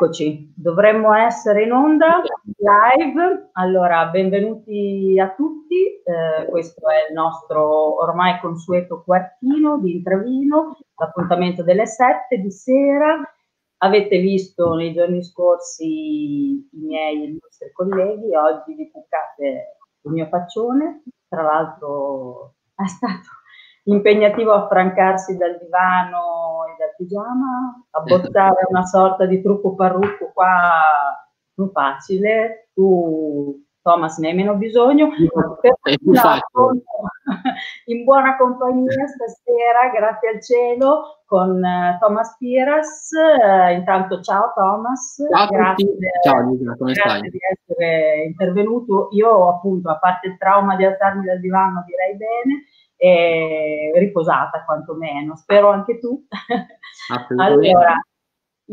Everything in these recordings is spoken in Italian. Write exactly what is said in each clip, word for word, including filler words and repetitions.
Eccoci, dovremmo essere in onda, live. Allora, benvenuti a tutti, eh, questo è il nostro ormai consueto quartino di Intravino, l'appuntamento delle sette di sera. Avete visto nei giorni scorsi i miei illustri colleghi, oggi vi toccate il mio faccione, tra l'altro è stato impegnativo affrancarsi dal divano e dal pigiama, abbozzare una sorta di trucco parrucco qua non facile, tu Thomas ne hai meno bisogno, però in buona compagnia stasera, grazie al cielo, con Thomas Piras. Intanto ciao Thomas, ciao grazie, ciao, come grazie stai? Di essere intervenuto. Io appunto, a parte il trauma di alzarmi dal divano, direi bene, e riposata quantomeno, spero anche tu. Allora,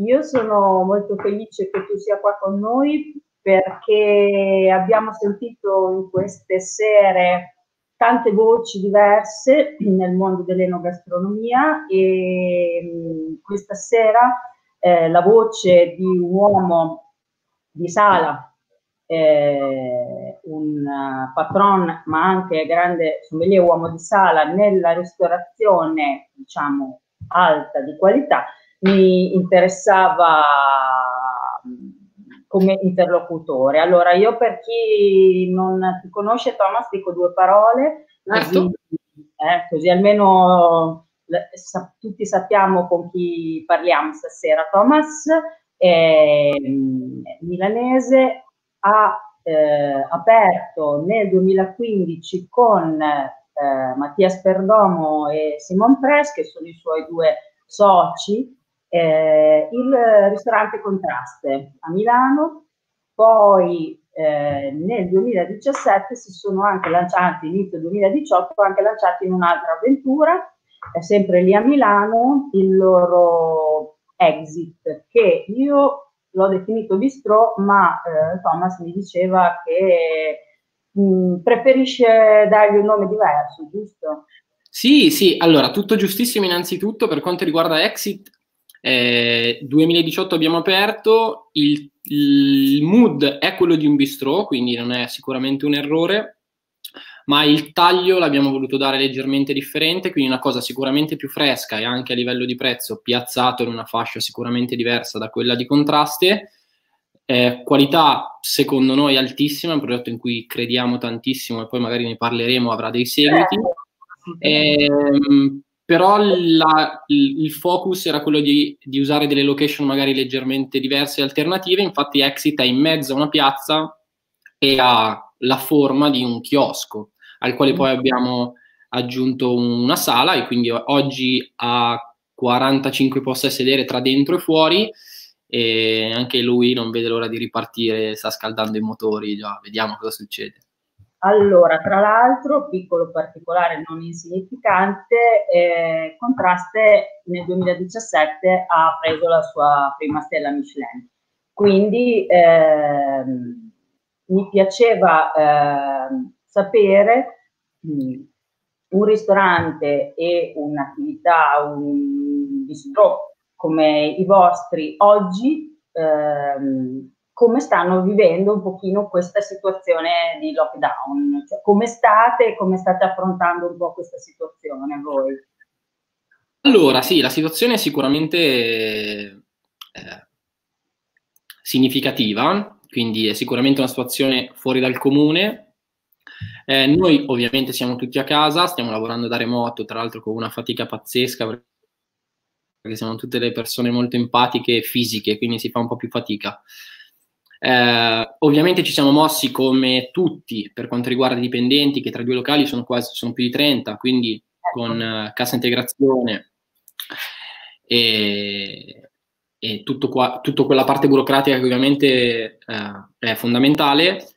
io sono molto felice che tu sia qua con noi, perché abbiamo sentito in queste sere tante voci diverse nel mondo dell'enogastronomia, e questa sera eh, la voce di un uomo di sala, Eh, un uh, patron ma anche grande sommelier, uomo di sala nella ristorazione, diciamo, alta di qualità, mi interessava mh, come interlocutore. Allora, io, per chi non ti conosce Thomas, dico due parole così, eh, così almeno sa, tutti sappiamo con chi parliamo stasera. Thomas è mh, milanese, ha eh, aperto nel duemilaquindici con eh, Mattias Perdomo e Simon Press, che sono i suoi due soci, eh, il ristorante Contraste a Milano. Poi eh, nel duemiladiciassette si sono anche lanciati, inizio duemiladiciotto, anche lanciati in un'altra avventura, è sempre lì a Milano, il loro Exit, che io l'ho definito bistrò, ma eh, Thomas mi diceva che mh, preferisce dargli un nome diverso, giusto? Sì, sì, allora, tutto giustissimo innanzitutto. Per quanto riguarda Exit, eh, duemiladiciotto abbiamo aperto, il, il mood è quello di un bistrò, quindi non è sicuramente un errore, ma il taglio l'abbiamo voluto dare leggermente differente, quindi una cosa sicuramente più fresca e anche a livello di prezzo piazzato in una fascia sicuramente diversa da quella di Contraste. Eh, qualità secondo noi altissima, un prodotto in cui crediamo tantissimo e poi magari ne parleremo, avrà dei seguiti. Eh, però la, il focus era quello di, di usare delle location magari leggermente diverse e alternative, infatti Exit è in mezzo a una piazza e ha la forma di un chiosco, al quale poi abbiamo aggiunto una sala, e quindi oggi ha quarantacinque posti a sedere tra dentro e fuori, e anche lui non vede l'ora di ripartire, sta scaldando i motori, già vediamo cosa succede. Allora, tra l'altro, piccolo particolare non insignificante, eh, Contraste nel duemiladiciassette ha preso la sua prima stella Michelin, quindi ehm, mi piaceva eh, sapere mh, un ristorante e un'attività, un bistrò come i vostri oggi, ehm, come stanno vivendo un pochino questa situazione di lockdown, cioè, come state e come state affrontando un po' questa situazione voi? Allora, sì, la situazione è sicuramente eh, significativa, quindi è sicuramente una situazione fuori dal comune. Eh, noi ovviamente siamo tutti a casa, stiamo lavorando da remoto, tra l'altro con una fatica pazzesca, perché siamo tutte le persone molto empatiche e fisiche, quindi si fa un po' più fatica. Eh, ovviamente ci siamo mossi come tutti per quanto riguarda i dipendenti, che tra i due locali sono quasi sono più di trenta, quindi con eh, cassa integrazione e, e tutto qua, tutto quella parte burocratica che ovviamente eh, è fondamentale.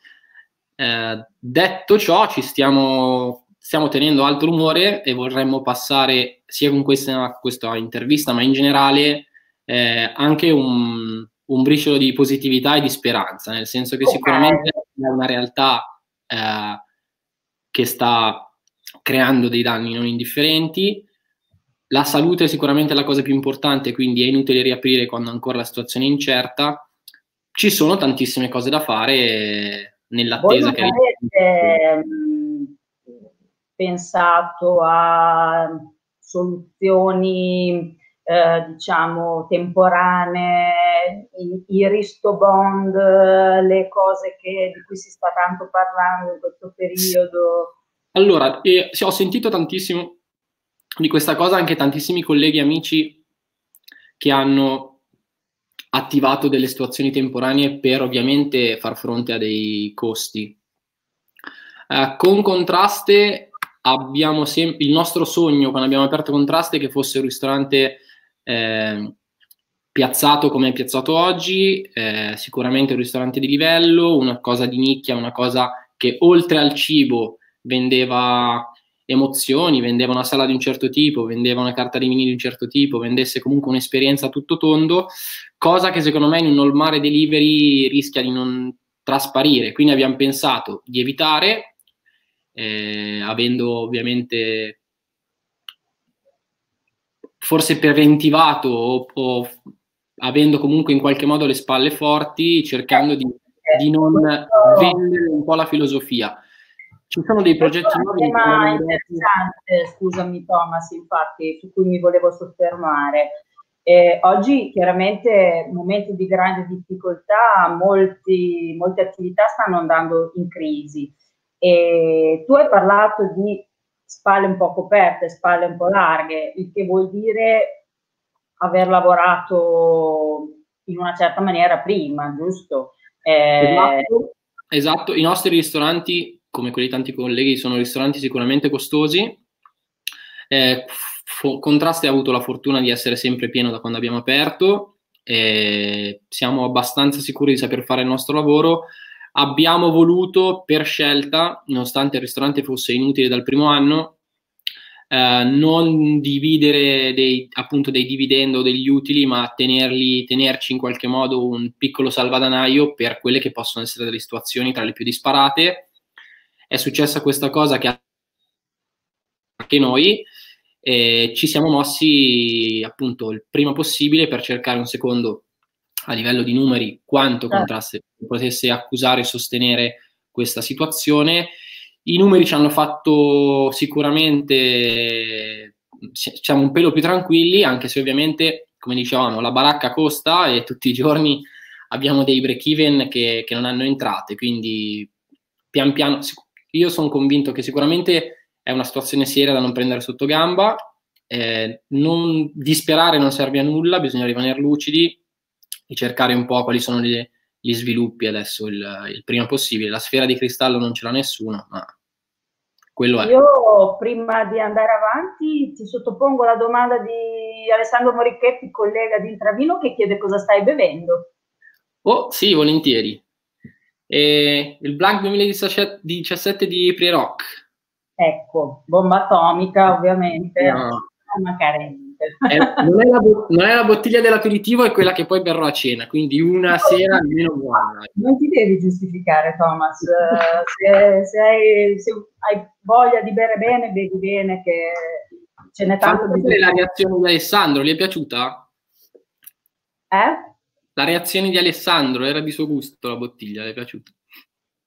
Eh, detto ciò, ci stiamo, stiamo tenendo alto l'umore e vorremmo passare sia con questa, questa intervista, ma in generale eh, anche un, un briciolo di positività e di speranza, nel senso che sicuramente è una realtà eh, che sta creando dei danni non indifferenti, La salute è sicuramente la cosa più importante, quindi è inutile riaprire quando ancora la situazione è incerta. Ci sono tantissime cose da fare nell'attesa che... Avete pensato a soluzioni, eh, diciamo, temporanee, i, i risto bond, le cose che, di cui si sta tanto parlando in questo periodo? Allora, eh, sì, ho sentito tantissimo di questa cosa, anche tantissimi colleghi e amici che hanno attivato delle situazioni temporanee per ovviamente far fronte a dei costi. Eh, con Contraste abbiamo sempre il nostro sogno, quando abbiamo aperto Contraste, che fosse un ristorante eh, piazzato come è piazzato oggi, eh, sicuramente un ristorante di livello, una cosa di nicchia, una cosa che oltre al cibo vendeva emozioni, vendeva una sala di un certo tipo, vendeva una carta dei vini di un certo tipo, vendesse comunque un'esperienza a tutto tondo, cosa che secondo me in un all mare delivery rischia di non trasparire. Quindi abbiamo pensato di evitare, eh, avendo ovviamente forse preventivato o, o avendo comunque in qualche modo le spalle forti, cercando di, di non vendere un po' la filosofia. Ci sono dei progetti nuovi. Un tema interessante, scusami Thomas, infatti, su cui mi volevo soffermare. Eh, oggi chiaramente momenti di grande difficoltà, molti, molte attività stanno andando in crisi. E tu hai parlato di spalle un po' coperte, spalle un po' larghe, il che vuol dire aver lavorato in una certa maniera prima, giusto? Eh, esatto. esatto, i nostri ristoranti, come quelli di tanti colleghi, sono ristoranti sicuramente costosi. Eh, Contraste ha avuto la fortuna di essere sempre pieno da quando abbiamo aperto. Eh, siamo abbastanza sicuri di saper fare il nostro lavoro. Abbiamo voluto, per scelta, nonostante il ristorante fosse inutile dal primo anno, eh, non dividere dei, appunto dei dividendo o degli utili, ma tenerli, tenerci in qualche modo un piccolo salvadanaio per quelle che possono essere delle situazioni tra le più disparate. È successa questa cosa che anche noi eh, ci siamo mossi appunto il prima possibile per cercare un secondo, a livello di numeri, quanto Contraste potesse accusare e sostenere questa situazione. I numeri ci hanno fatto sicuramente, siamo un pelo più tranquilli, anche se ovviamente, come dicevamo, la baracca costa e tutti i giorni abbiamo dei break-even che, che non hanno entrate, quindi pian piano... Io sono convinto che sicuramente è una situazione seria da non prendere sotto gamba, eh, non disperare non serve a nulla, bisogna rimanere lucidi e cercare un po' quali sono le, gli sviluppi adesso il, il prima possibile. La sfera di cristallo non ce l'ha nessuno, ma quello è. Io prima di andare avanti ti sottopongo la domanda di Alessandro Morichetti, collega di Intravino, che chiede cosa stai bevendo. Oh sì, volentieri. E il Blank duemiladiciassette di Pre-Rock, ecco, bomba atomica ovviamente, no. è, non, è la non è la bottiglia dell'aperitivo, è quella che poi berrò a cena, quindi una no, sera almeno buona. Non ti devi giustificare, Thomas. se, se, hai, se hai voglia di bere bene, bevi bene, che ce n'è tanto di... La reazione di Alessandro, gli è piaciuta? eh? La reazione di Alessandro, era di suo gusto la bottiglia, le è piaciuta?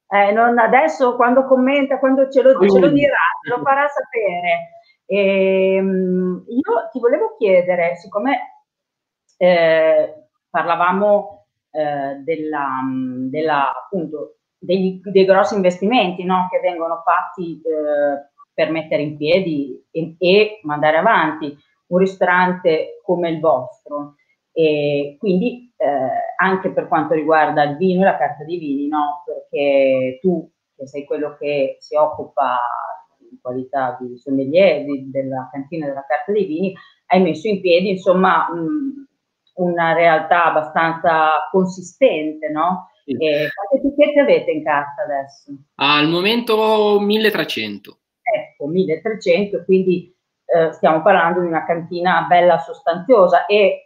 Eh, non adesso, quando commenta, quando ce lo, ce lo dirà, ce lo farà sapere. E, io ti volevo chiedere, siccome eh, parlavamo eh, della, della, appunto, dei, dei grossi investimenti, no, che vengono fatti eh, per mettere in piedi e, e mandare avanti un ristorante come il vostro, e quindi eh, anche per quanto riguarda il vino e la carta di vini, no? Perché tu, che sei quello che si occupa in qualità di sommelier di, della cantina della carta dei vini, hai messo in piedi insomma mh, una realtà abbastanza consistente, no? Sì. E quante etichette avete in carta adesso? Al momento milletrecento. Ecco, milletrecento, quindi eh, stiamo parlando di una cantina bella sostanziosa. E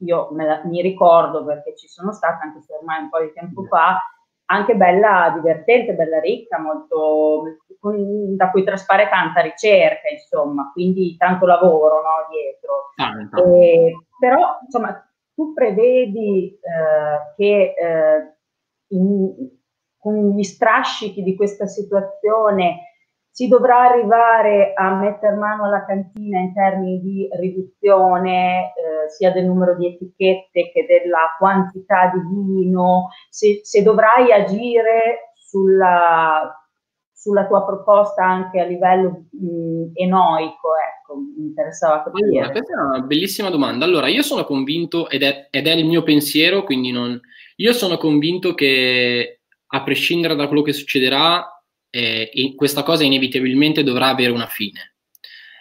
io me la, mi ricordo, perché ci sono stata anche se ormai un po' di tempo fa, anche bella, divertente, bella ricca, molto, con, da cui traspare tanta ricerca, insomma, quindi tanto lavoro, no, dietro. Ah, e, però, insomma, tu prevedi eh, che eh, in, con gli strascichi di questa situazione si dovrà arrivare a mettere mano alla cantina in termini di riduzione eh, sia del numero di etichette che della quantità di vino, se, se dovrai agire sulla, sulla tua proposta anche a livello mh, enoico, ecco, mi interessava capire. Allora, questa è una bellissima domanda. Allora, io sono convinto, ed è, ed è il mio pensiero, quindi non, io sono convinto che a prescindere da quello che succederà, Eh, questa cosa inevitabilmente dovrà avere una fine.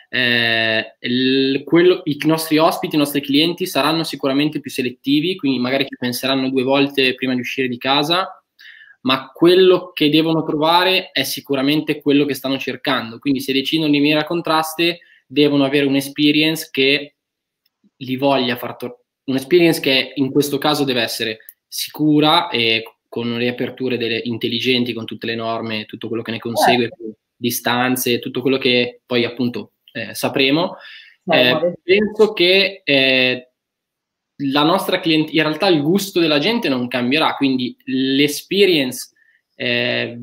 Eh, il, quello, i nostri ospiti, i nostri clienti saranno sicuramente più selettivi, quindi magari ci penseranno due volte prima di uscire di casa, ma quello che devono trovare è sicuramente quello che stanno cercando. Quindi se decidono di venire a Contraste, devono avere un'experience che li voglia far tornare, un'experience che in questo caso deve essere sicura e con le aperture delle intelligenti, con tutte le norme, tutto quello che ne consegue, eh. distanze, tutto quello che poi appunto eh, sapremo. Eh, eh, penso che eh, la nostra cliente, in realtà il gusto della gente non cambierà, quindi l'experience eh,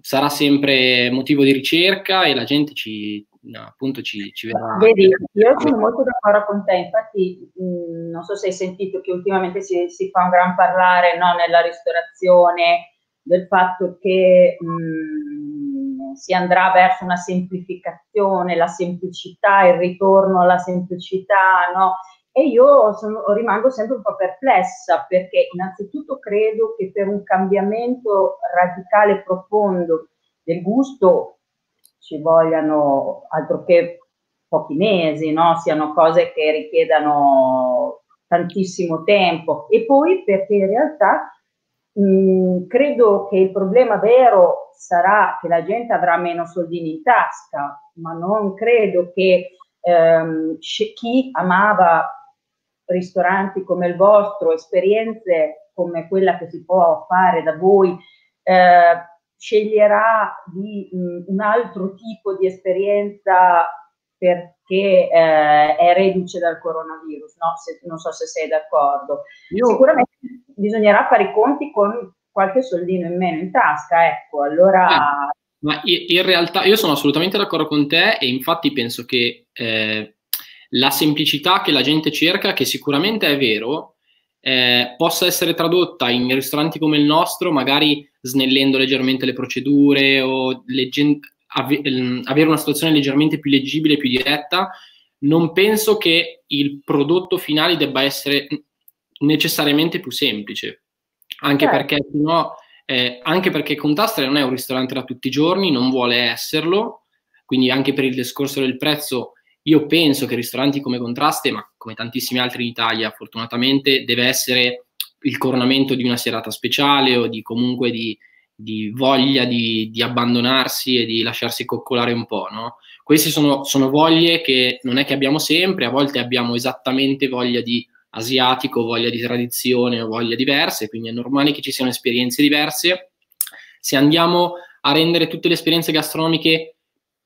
sarà sempre motivo di ricerca e la gente ci... No, appunto ci, ci verrà. Vedi, io sono molto d'accordo con te, infatti mh, non so se hai sentito che ultimamente si, si fa un gran parlare, no, nella ristorazione del fatto che mh, si andrà verso una semplificazione, la semplicità, il ritorno alla semplicità, no? E io sono, rimango sempre un po' perplessa, perché innanzitutto credo che per un cambiamento radicale e profondo del gusto ci vogliano altro che pochi mesi, no? Siano cose che richiedano tantissimo tempo. E poi perché in realtà mh, credo che il problema vero sarà che la gente avrà meno soldini in tasca, ma non credo che ehm, chi amava ristoranti come il vostro, esperienze come quella che si può fare da voi, eh, sceglierà di, mh, un altro tipo di esperienza perché eh, è reduce dal coronavirus, no? Se, non so se sei d'accordo. Io... Sicuramente bisognerà fare i conti con qualche soldino in meno in tasca, ecco, allora... Eh, ma in realtà io sono assolutamente d'accordo con te e infatti penso che eh, la semplicità che la gente cerca, che sicuramente è vero, Eh, possa essere tradotta in ristoranti come il nostro, magari snellendo leggermente le procedure o av avere una situazione leggermente più leggibile, più diretta. Non penso che il prodotto finale debba essere necessariamente più semplice, anche, eh. perché, no, eh, anche perché Contraste non è un ristorante da tutti i giorni, non vuole esserlo, quindi anche per il discorso del prezzo io penso che ristoranti come Contraste, ma come tantissimi altri in Italia, fortunatamente, deve essere il coronamento di una serata speciale o di comunque di, di voglia di, di abbandonarsi e di lasciarsi coccolare un po', no? Queste sono, sono voglie che non è che abbiamo sempre, a volte abbiamo esattamente voglia di asiatico, voglia di tradizione o voglia diverse, quindi è normale che ci siano esperienze diverse. Se andiamo a rendere tutte le esperienze gastronomiche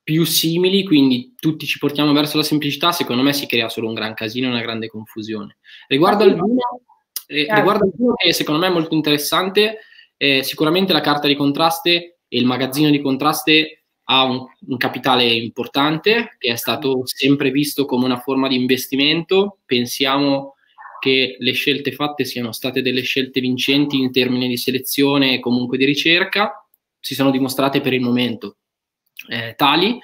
più simili, quindi tutti ci portiamo verso la semplicità, secondo me si crea solo un gran casino e una grande confusione. Riguardo al vino, eh, riguardo al vino che secondo me è molto interessante, eh, sicuramente la carta di Contraste e il magazzino di Contraste ha un, un capitale importante che è stato sempre visto come una forma di investimento. Pensiamo che le scelte fatte siano state delle scelte vincenti in termini di selezione e comunque di ricerca, si sono dimostrate per il momento Eh, tali.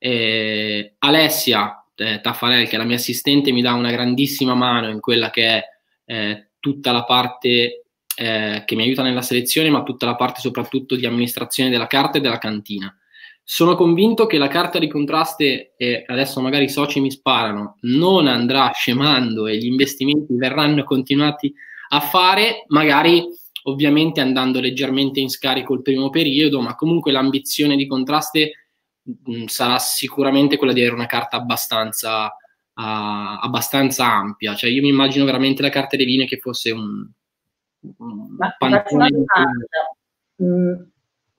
eh, Alessia eh, Taffarel, che è la mia assistente, mi dà una grandissima mano in quella che è eh, tutta la parte eh, che mi aiuta nella selezione, ma tutta la parte soprattutto di amministrazione della carta e della cantina. Sono convinto che la carta di Contraste, eh, adesso magari i soci mi sparano, non andrà scemando e gli investimenti verranno continuati a fare, magari ovviamente andando leggermente in scarico il primo periodo, ma comunque l'ambizione di Contraste mh, sarà sicuramente quella di avere una carta abbastanza, uh, abbastanza ampia. Cioè io mi immagino veramente la carta dei vini che fosse un, un ma, pantone. Faccio una domanda. mh,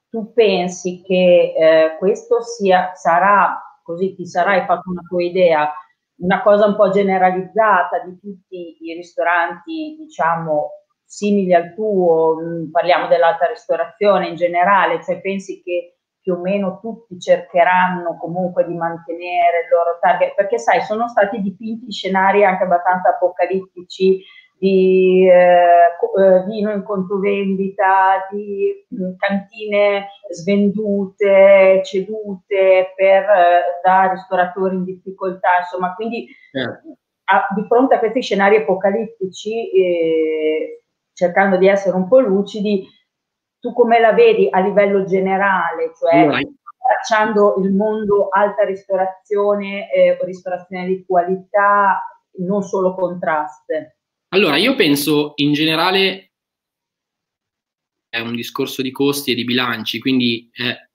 tu pensi che eh, questo sia, sarà, così ti sarà, hai fatto una tua idea, una cosa un po' generalizzata di tutti i ristoranti, diciamo, simili al tuo, mh, parliamo dell'alta ristorazione in generale, cioè pensi che più o meno tutti cercheranno comunque di mantenere il loro target, perché sai, sono stati dipinti scenari anche abbastanza apocalittici di eh, vino in contovendita, di cantine svendute, cedute per, eh, da ristoratori in difficoltà, insomma, quindi eh. a, di fronte a questi scenari apocalittici, eh, cercando di essere un po' lucidi, tu come la vedi a livello generale, cioè tracciando il mondo alta ristorazione, eh, ristorazione di qualità, non solo Contraste? Allora, io penso in generale è un discorso di costi e di bilanci, quindi eh,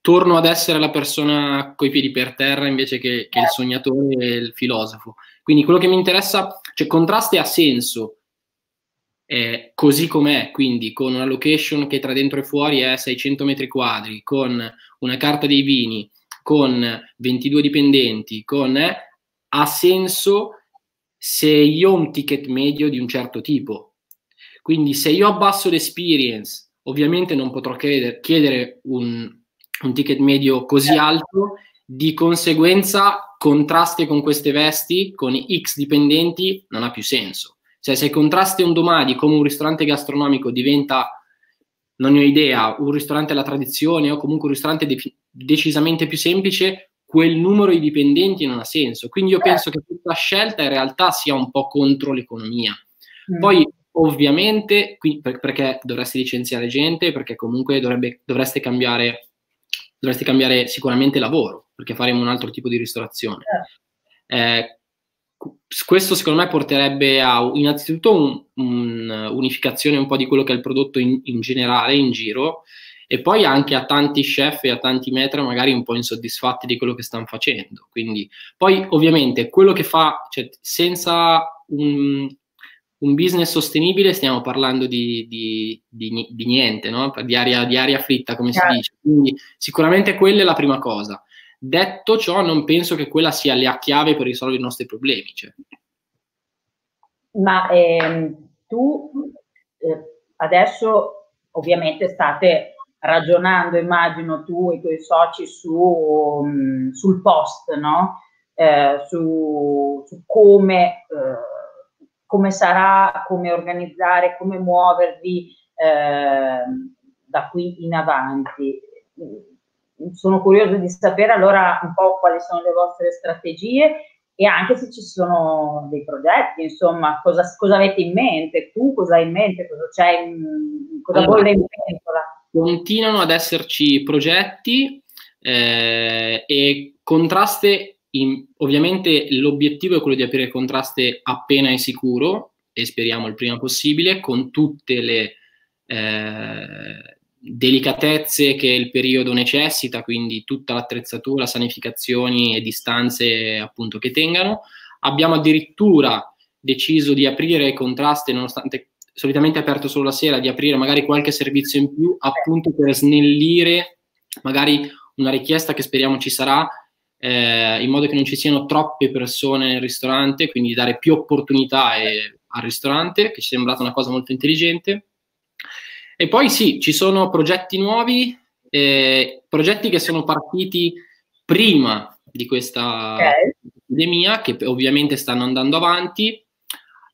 torno ad essere la persona coi piedi per terra invece che, che il sognatore e il filosofo. Quindi quello che mi interessa, cioè Contraste ha senso. Eh, così com'è, quindi con una location che tra dentro e fuori è seicento metri quadri, con una carta dei vini, con ventidue dipendenti, con eh, ha senso se io ho un ticket medio di un certo tipo. Quindi se io abbasso l'esperience, ovviamente non potrò chiedere, chiedere un, un ticket medio così alto, di conseguenza Contraste con queste vesti, con X dipendenti, non ha più senso. Cioè, se Contraste un domani come un ristorante gastronomico diventa, non ne ho idea, un ristorante alla tradizione o comunque un ristorante de decisamente più semplice, quel numero di dipendenti non ha senso. Quindi io penso che questa scelta in realtà sia un po' contro l'economia. Mm. Poi, ovviamente, qui, per, perché dovresti licenziare gente, perché comunque dovrebbe, dovreste cambiare, dovresti cambiare sicuramente lavoro, perché faremo un altro tipo di ristorazione. Mm. Eh, Questo secondo me porterebbe a innanzitutto un'unificazione un, un, un po' di quello che è il prodotto in, in generale, in giro, e poi anche a tanti chef e a tanti maître magari un po' insoddisfatti di quello che stanno facendo. Quindi, poi ovviamente quello che fa, cioè, senza un, un business sostenibile stiamo parlando di, di, di, di niente, no? Di, aria, di aria fritta, come si dice. Quindi sicuramente quella è la prima cosa. Detto ciò, non penso che quella sia la chiave per risolvere i nostri problemi. Cioè. Ma ehm, tu eh, adesso ovviamente state ragionando, immagino, tu e i tuoi soci su, um, sul post, no? Eh, su, su come, eh, come sarà, come organizzare, come muovervi eh, da qui in avanti. Sono curioso di sapere allora un po' quali sono le vostre strategie e anche se ci sono dei progetti, insomma, cosa, cosa avete in mente, tu cosa hai in mente, cosa c'è in, cosa allora, bolle in pentola? Continuano ad esserci progetti eh, e Contraste, in, ovviamente l'obiettivo è quello di aprire Contraste appena è sicuro, e speriamo il prima possibile, con tutte le... Eh, delicatezze che il periodo necessita, quindi tutta l'attrezzatura, sanificazioni e distanze appunto che tengano. Abbiamo addirittura deciso di aprire Contraste, nonostante solitamente è aperto solo la sera, di aprire magari qualche servizio in più appunto per snellire magari una richiesta che speriamo ci sarà, eh, in modo che non ci siano troppe persone nel ristorante, quindi dare più opportunità e, al ristorante, che ci è sembrata una cosa molto intelligente. E poi sì, ci sono progetti nuovi, eh, progetti che sono partiti prima di questa okay. pandemia, che ovviamente stanno andando avanti.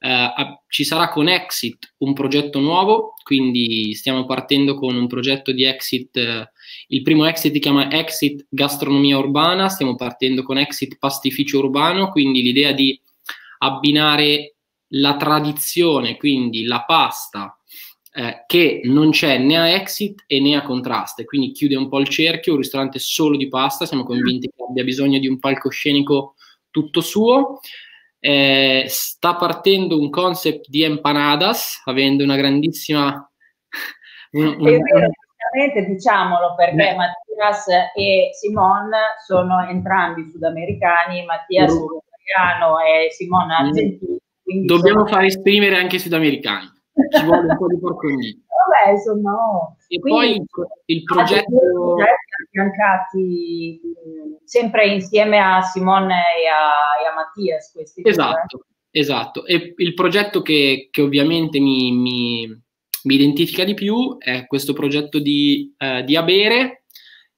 Eh, ci sarà con Exit un progetto nuovo, quindi stiamo partendo con un progetto di Exit. Eh, il primo Exit si chiama Exit Gastronomia Urbana, stiamo partendo con Exit Pastificio Urbano, quindi l'idea di abbinare la tradizione, quindi la pasta, Eh, che non c'è né a Exit e né a Contraste, quindi chiude un po' il cerchio, un ristorante solo di pasta, siamo convinti che abbia bisogno di un palcoscenico tutto suo. Eh, sta partendo un concept di empanadas, avendo una grandissima... Un, un... È vero, esattamente, diciamolo, perché eh. Mattias e Simon sono entrambi sudamericani, Mattias è uruguaiano e Simon argentino. Dobbiamo sono... far esprimere anche i sudamericani. ci vuole un po' di porconi. Vabbè, insomma, no. E quindi, poi il, il progetto... Affiancati sempre insieme a Simone e a, e a Mattias. Questi esatto, due, eh? Esatto. E il progetto che, che ovviamente mi, mi, mi identifica di più è questo progetto di, eh, di a bere.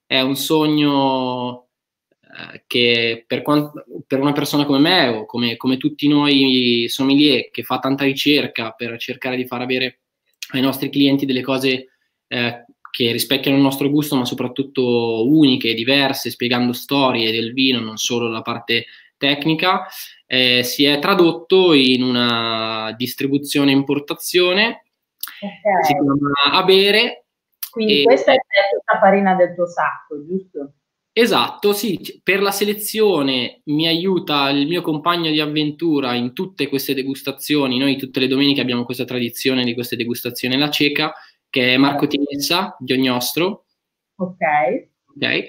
È un sogno eh, che per, per una persona come me o come, come tutti noi sommelier che fa tanta ricerca per cercare di far avere ai nostri clienti delle cose eh, che rispecchiano il nostro gusto, ma soprattutto uniche, diverse, spiegando storie del vino, non solo la parte tecnica, eh, si è tradotto in una distribuzione e importazione, okay. Si chiama A Bere. Quindi e, questa è la farina del tuo sacco, giusto? Esatto, sì. Per la selezione mi aiuta il mio compagno di avventura in tutte queste degustazioni. Noi tutte le domeniche abbiamo questa tradizione di queste degustazioni alla cieca, che è Marco Tinezza di Ognostro. Ok. Ok.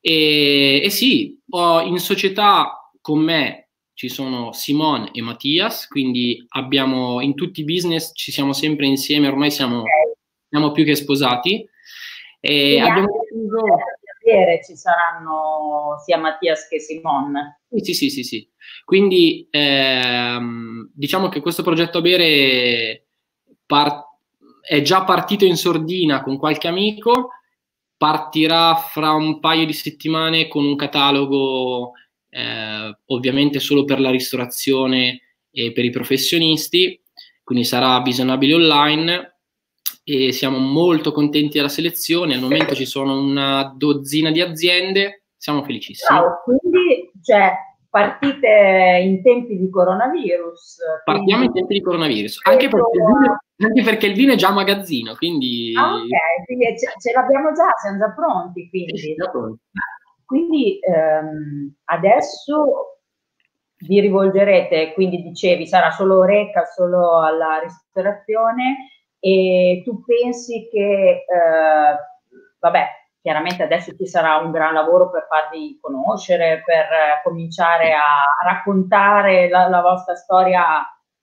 E, e sì, ho, in società con me ci sono Simon e Mattias, quindi abbiamo in tutti i business ci siamo sempre insieme, ormai siamo, okay. siamo più che sposati. E, e abbiamo chiuso... Ci saranno sia Mattias che Simon. Sì, sì, sì, sì. Quindi ehm, diciamo che questo progetto a bere parte... è già partito in sordina con qualche amico, partirà fra un paio di settimane con un catalogo eh, ovviamente solo per la ristorazione e per i professionisti, quindi sarà visionabile online e siamo molto contenti della selezione. Al momento ci sono una dozzina di aziende, siamo felicissimi. Wow, quindi cioè, partite in tempi di coronavirus. Quindi... Partiamo in tempi di coronavirus, anche perché... Anche perché il vino è già a magazzino, quindi... Ah, ok, quindi ce, ce l'abbiamo già, siamo già pronti, quindi... Sì, già pronti. Quindi ehm, adesso vi rivolgerete, quindi dicevi, sarà solo Oreca, solo alla ristorazione, e tu pensi che, eh, vabbè, chiaramente adesso ci sarà un gran lavoro per farvi conoscere, per eh, cominciare a raccontare la, la vostra storia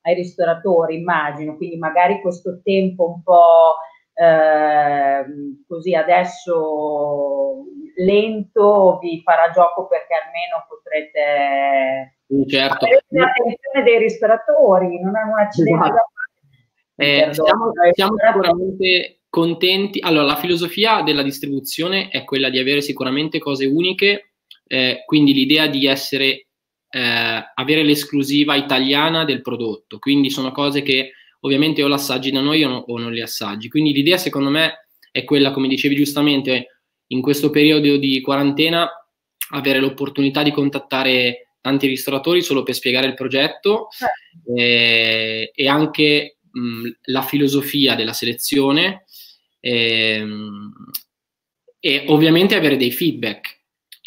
ai ristoratori, immagino, quindi magari questo tempo un po' eh, così adesso lento vi farà gioco perché almeno potrete certo. avere l'attenzione dei ristoratori, non hanno un accidente esatto. da fare. Eh, siamo siamo sicuramente contenti. Allora, la filosofia della distribuzione è quella di avere sicuramente cose uniche, eh, quindi l'idea di essere... Eh, avere l'esclusiva italiana del prodotto, quindi sono cose che ovviamente o l'assaggi da noi o, no, o non le assaggi, quindi l'idea secondo me è quella, come dicevi giustamente, in questo periodo di quarantena avere l'opportunità di contattare tanti ristoratori solo per spiegare il progetto eh, e anche mh, la filosofia della selezione eh, e ovviamente avere dei feedback.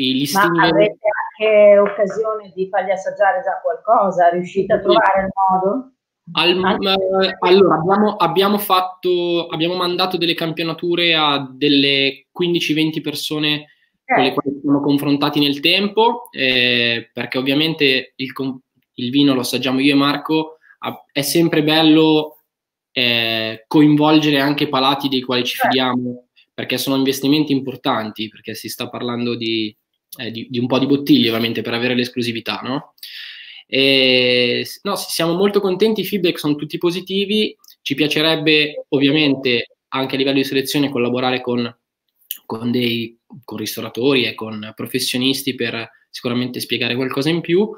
Gli Ma avete anche occasione di fargli assaggiare già qualcosa? Riuscite a trovare il modo? Al, allora, abbiamo, abbiamo, fatto, abbiamo mandato delle campionature a delle quindici venti persone eh. con le quali siamo confrontati nel tempo, eh, perché ovviamente il, il vino lo assaggiamo io e Marco, è sempre bello eh, coinvolgere anche palati dei quali ci eh. fidiamo, perché sono investimenti importanti, perché si sta parlando di... Eh, di, di un po' di bottiglie ovviamente per avere l'esclusività, no? E, no, siamo molto contenti, i feedback sono tutti positivi, ci piacerebbe ovviamente anche a livello di selezione collaborare con, con dei con ristoratori e con professionisti per sicuramente spiegare qualcosa in più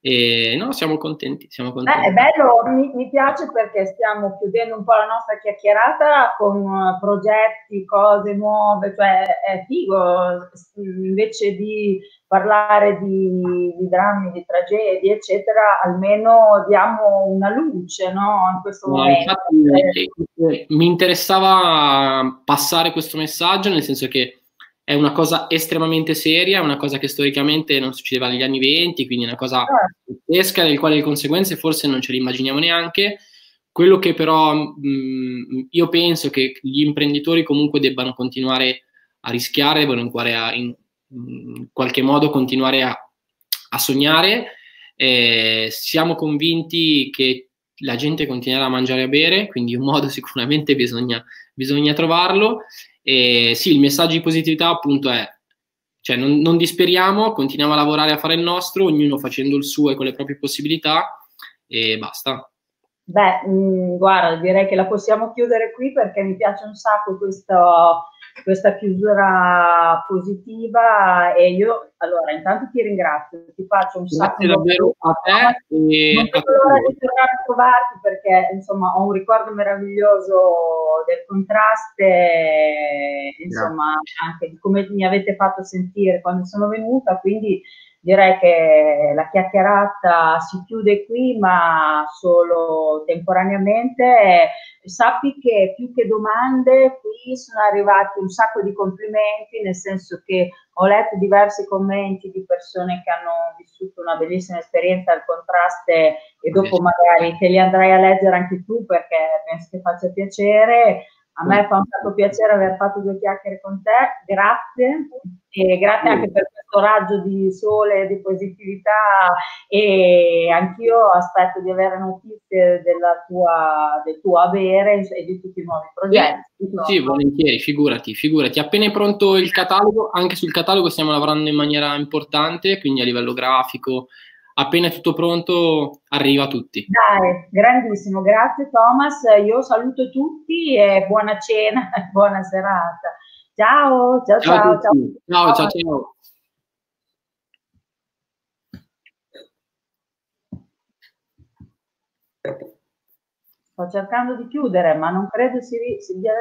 e no, siamo contenti, siamo contenti. Beh, è bello, mi, mi piace perché stiamo chiudendo un po' la nostra chiacchierata con progetti, cose nuove, cioè è figo invece di parlare di, di drammi, di tragedie eccetera, almeno diamo una luce, no, in questo no, momento. Infatti, eh, mi interessava passare questo messaggio, nel senso che è una cosa estremamente seria, è una cosa che storicamente non succedeva negli anni venti, quindi è una cosa pazzesca, del quale le conseguenze forse non ce le immaginiamo neanche. Quello che però mh, io penso che gli imprenditori comunque debbano continuare a rischiare, debbano a, in, in qualche modo continuare a, a sognare. Eh, siamo convinti che la gente continuerà a mangiare e a bere, quindi un modo sicuramente bisogna, bisogna trovarlo. E sì, il messaggio di positività appunto è, cioè non, non disperiamo, continuiamo a lavorare, a fare il nostro, ognuno facendo il suo e con le proprie possibilità, e basta. Beh, mh, guarda, direi che la possiamo chiudere qui, perché mi piace un sacco questo, questa chiusura positiva, e io, allora, intanto ti ringrazio, ti faccio un Grazie sacco di davvero a te. E non vedo l'ora di tornare a trovarti, perché, insomma, ho un ricordo meraviglioso del contraste, insomma, Grazie. Anche di come mi avete fatto sentire quando sono venuta, quindi... Direi che la chiacchierata si chiude qui, ma solo temporaneamente. Sappi che più che domande qui sono arrivati un sacco di complimenti, nel senso che ho letto diversi commenti di persone che hanno vissuto una bellissima esperienza al contraste, e dopo magari te li andrai a leggere anche tu, perché penso che faccia piacere. A me fa un sacco piacere aver fatto due chiacchiere con te, grazie, e grazie anche per questo raggio di sole, di positività, e anch'io aspetto di avere notizie della tua, del tuo a bere e di tutti i nuovi progetti. Eh, sì, volentieri, figurati, figurati. Appena è pronto il catalogo, anche sul catalogo stiamo lavorando in maniera importante, quindi a livello grafico, appena è tutto pronto, arriva a tutti. Dai, grandissimo, grazie Thomas. Io saluto tutti e buona cena, buona serata. Ciao, ciao, ciao. Ciao, ciao, ciao. ciao, ciao. Sto cercando di chiudere, ma non credo si, si dia.